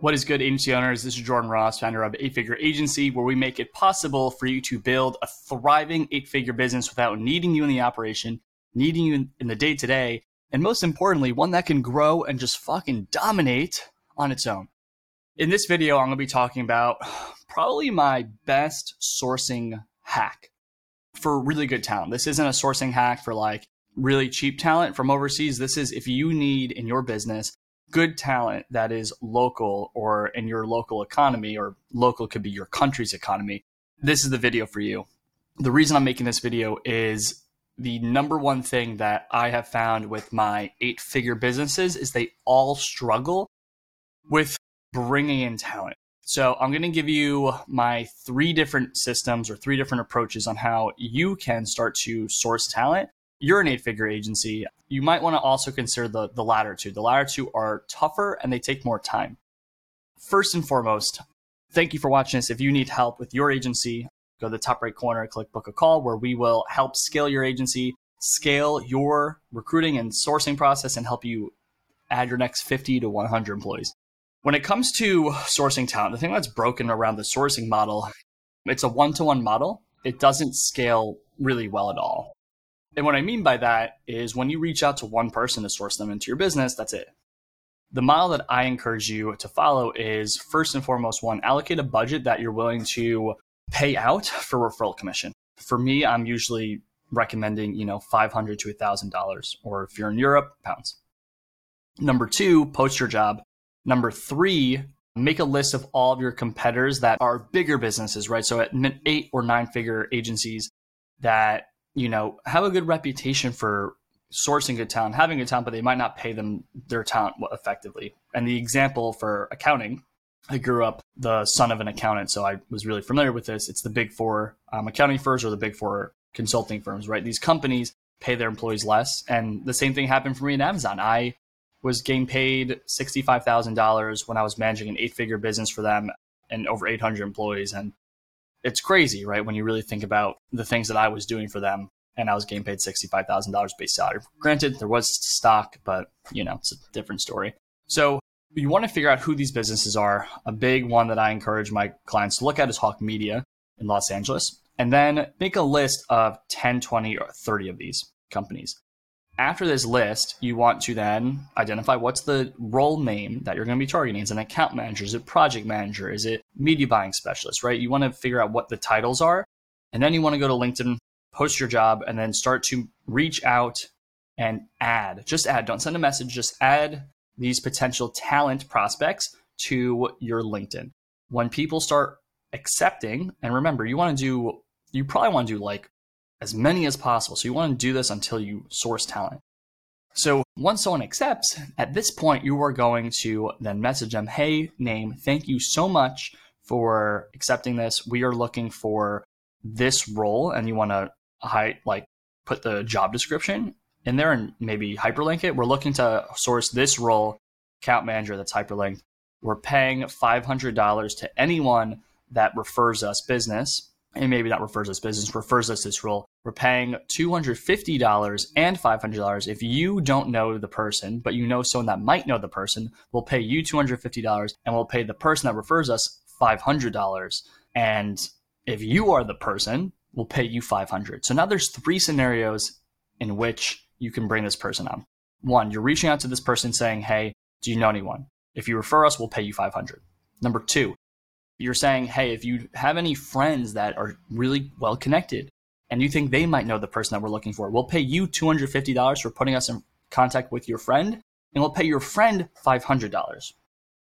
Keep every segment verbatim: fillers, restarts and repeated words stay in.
What is good, agency owners? This is Jordan Ross, founder of Eight Figure Agency, where we make it possible for you to build a thriving eight-figure business without needing you in the operation, needing you in the day-to-day, and most importantly, one that can grow and just fucking dominate on its own. In this video, I'm going to be talking about probably my best sourcing hack for really good talent. This isn't a sourcing hack for like really cheap talent from overseas. This is if you need in your business good talent that is local or in your local economy, or local could be your country's economy. This is the video for you. The reason I'm making this video is the number one thing that I have found with my eight-figure businesses is they all struggle with bringing in talent. So I'm going to give you my three different systems or three different approaches on how you can start to source talent. You're an eight-figure agency. You might want to also consider the, the latter two. The latter two are tougher and they take more time. First and foremost, thank you for watching this. If you need help with your agency, go to the top right corner, click book a call, where we will help scale your agency, scale your recruiting and sourcing process, and help you add your next fifty to one hundred employees. When it comes to sourcing talent, the thing that's broken around the sourcing model, it's a one-to-one model. It doesn't scale really well at all. And what I mean by that is when you reach out to one person to source them into your business, that's it. The model that I encourage you to follow is, first and foremost, one, allocate a budget that you're willing to pay out for referral commission. For me, I'm usually recommending, you know, five hundred dollars to one thousand dollars, or if you're in Europe, pounds. Number two, post your job. Number three, make a list of all of your competitors that are bigger businesses, right? So at eight or nine figure agencies that, you know, have a good reputation for sourcing good talent, having good talent, but they might not pay them their talent effectively. And the example for accounting, I grew up the son of an accountant, so I was really familiar with this. It's the big four um, accounting firms or the big four consulting firms, right? These companies pay their employees less. And the same thing happened for me in Amazon. I was getting paid sixty-five thousand dollars when I was managing an eight-figure business for them and over eight hundred employees. And it's crazy, right? When you really think about the things that I was doing for them, and I was getting paid sixty-five thousand dollars base salary. Granted, there was stock, but you know, it's a different story. So you want to figure out who these businesses are. A big one that I encourage my clients to look at is Hawk Media in Los Angeles, and then make a list of ten, twenty, or thirty of these companies. After this list, you want to then identify what's the role name that you're going to be targeting. Is it an account manager? Is it project manager? Is it media buying specialist, right? You want to figure out what the titles are. And then you want to go to LinkedIn, post your job, and then start to reach out and add. Just add. Don't send a message. Just add these potential talent prospects to your LinkedIn. When people start accepting, and remember, you want to do, you probably want to do like as many as possible. So you want to do this until you source talent. So once someone accepts, at this point, you are going to then message them, hey, name, thank you so much for accepting this. We are looking for this role. And you want to hide, like put the job description in there and maybe hyperlink it. We're looking to source this role, account manager, that's hyperlinked. We're paying five hundred dollars to anyone that refers us business. And maybe not refers us business, refers us this role. We're paying two hundred fifty dollars and five hundred dollars. If you don't know the person, but you know someone that might know the person, we'll pay you two hundred fifty dollars and we'll pay the person that refers us five hundred dollars. And if you are the person, we'll pay you five hundred dollars. So now there's three scenarios in which you can bring this person on. One, you're reaching out to this person saying, hey, do you know anyone? If you refer us, we'll pay you five hundred dollars. Number two, you're saying, hey, if you have any friends that are really well connected and you think they might know the person that we're looking for, we'll pay you two hundred fifty dollars for putting us in contact with your friend, and we'll pay your friend five hundred dollars.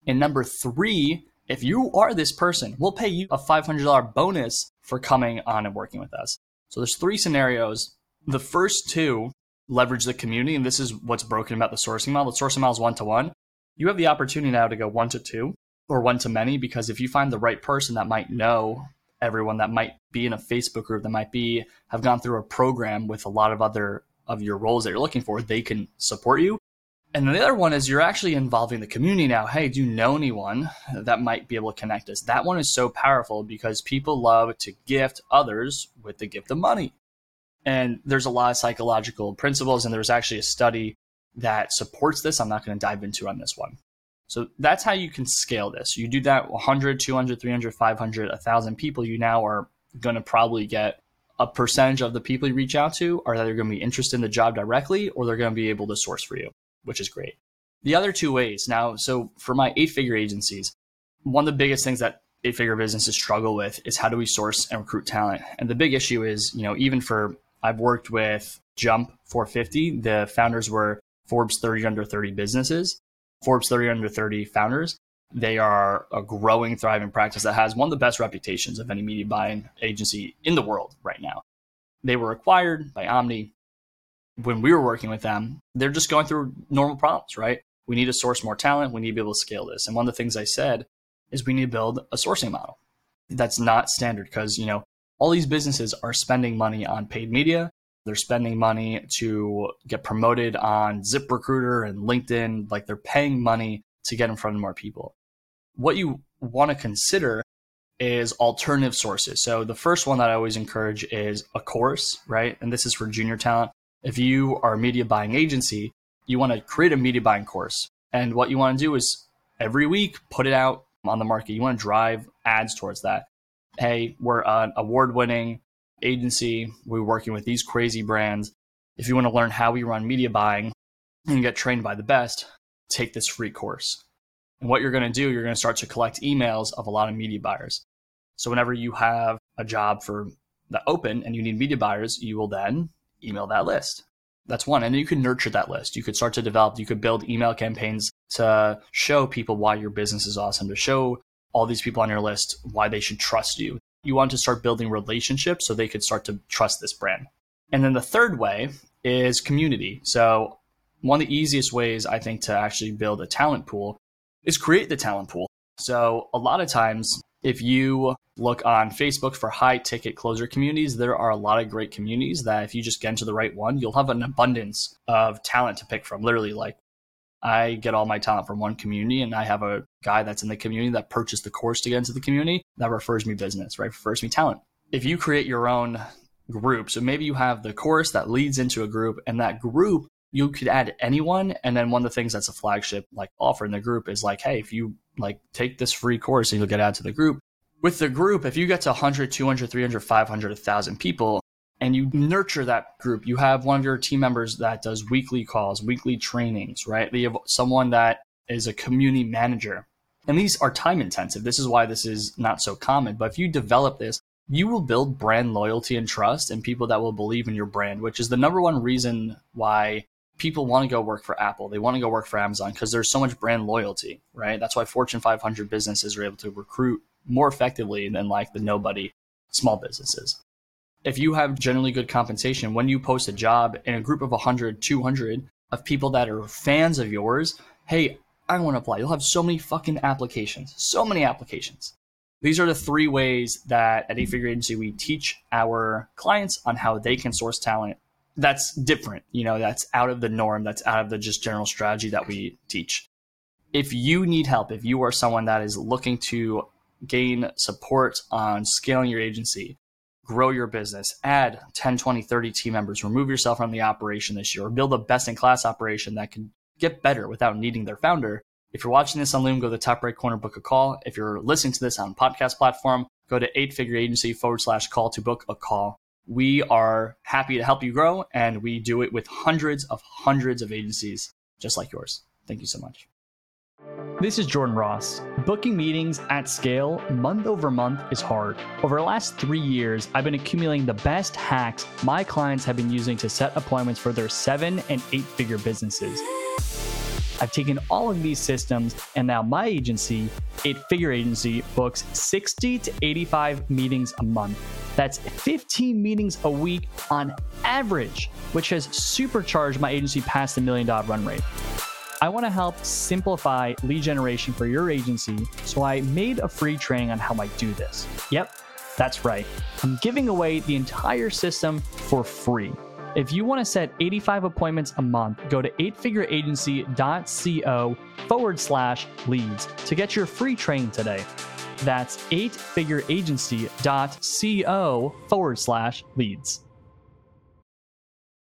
And number three, if you are this person, we'll pay you a five hundred dollars bonus for coming on and working with us. So there's three scenarios. The first two leverage the community. And this is what's broken about the sourcing model. The sourcing model is one-to-one. You have the opportunity now to go one-to-two or one-to-many, because if you find the right person that might know everyone, that might be in a Facebook group, that might be have gone through a program with a lot of other of your roles that you're looking for, they can support you. And then the other one is you're actually involving the community now. Hey, do you know anyone that might be able to connect us? That one is so powerful because people love to gift others with the gift of money. And there's a lot of psychological principles, and there's actually a study that supports this. I'm not going to dive into on this one. So that's how you can scale this. You do that one hundred, two hundred, three hundred, five hundred, one thousand people. You now are going to probably get a percentage of the people you reach out to are either going to be interested in the job directly, or they're going to be able to source for you, which is great. The other two ways now, so for my eight-figure agencies, one of the biggest things that eight-figure businesses struggle with is how do we source and recruit talent? And the big issue is, you know, even for, I've worked with Jump four fifty, the founders were Forbes thirty under thirty businesses, Forbes thirty under thirty founders. They are a growing, thriving practice that has one of the best reputations of any media buying agency in the world right now. They were acquired by Omni. When we were working with them, they're just going through normal problems, right? We need to source more talent. We need to be able to scale this. And one of the things I said is we need to build a sourcing model that's not standard, because, you know, all these businesses are spending money on paid media. They're spending money to get promoted on ZipRecruiter and LinkedIn. Like, they're paying money to get in front of more people. What you want to consider is alternative sources. So the first one that I always encourage is a course, right? And this is for junior talent. If you are a media buying agency, you want to create a media buying course. And what you want to do is every week, put it out on the market. You want to drive ads towards that. Hey, we're an award-winning agency. We're working with these crazy brands. If you want to learn how we run media buying and get trained by the best, take this free course. And what you're going to do, you're going to start to collect emails of a lot of media buyers. So whenever you have a job for the open and you need media buyers, you will then email that list. That's one. And you can nurture that list. You could start to develop, you could build email campaigns to show people why your business is awesome, to show all these people on your list why they should trust you. You want to start building relationships so they could start to trust this brand. And then the third way is community. So one of the easiest ways, I think, to actually build a talent pool is create the talent pool. So a lot of times, if you look on Facebook for high ticket closer communities, there are a lot of great communities that if you just get into the right one, you'll have an abundance of talent to pick from. Literally, like, I get all my talent from one community, and I have a guy that's in the community that purchased the course to get into the community that refers me business, right? Refers me talent. If you create your own group, so maybe you have the course that leads into a group, and that group, you could add anyone. And then one of the things that's a flagship like offer in the group is like, hey, if you like take this free course and you'll get added to the group. With the group, if you get to one hundred, two hundred, three hundred, five hundred, one thousand people and you nurture that group, you have one of your team members that does weekly calls, weekly trainings, right? You have someone that is a community manager. And these are time intensive. This is why this is not so common. But if you develop this, you will build brand loyalty and trust and people that will believe in your brand, which is the number one reason why people want to go work for Apple. They want to go work for Amazon because there's so much brand loyalty, right? That's why Fortune five hundred businesses are able to recruit more effectively than like the nobody small businesses. If you have generally good compensation, when you post a job in a group of one hundred, two hundred of people that are fans of yours, hey, I want to apply. You'll have so many fucking applications, so many applications. These are the three ways that at Eight Figure Agency, we teach our clients on how they can source talent. That's different. You know, that's out of the norm. That's out of the just general strategy that we teach. If you need help, if you are someone that is looking to gain support on scaling your agency, grow your business, add ten, twenty, thirty team members, remove yourself from the operation this year, or build a best-in-class operation that can get better without needing their founder. If you're watching this on Loom, go to the top right corner, book a call. If you're listening to this on podcast platform, go to eight figure agency forward slash call to book a call. We are happy to help you grow, and we do it with hundreds of hundreds of agencies just like yours. Thank you so much. This is Jordan Ross. Booking meetings at scale month over month is hard. Over the last three years, I've been accumulating the best hacks my clients have been using to set appointments for their seven and eight figure businesses. I've taken all of these systems, and now my agency, Eight Figure Agency, books sixty to eighty-five meetings a month. That's fifteen meetings a week on average, which has supercharged my agency past the million dollar run rate. I want to help simplify lead generation for your agency, so I made a free training on how I do this. Yep, that's right. I'm giving away the entire system for free. If you want to set eighty-five appointments a month, go to eightfigureagency.co forward slash leads to get your free training today. That's eightfigureagency.co forward slash leads.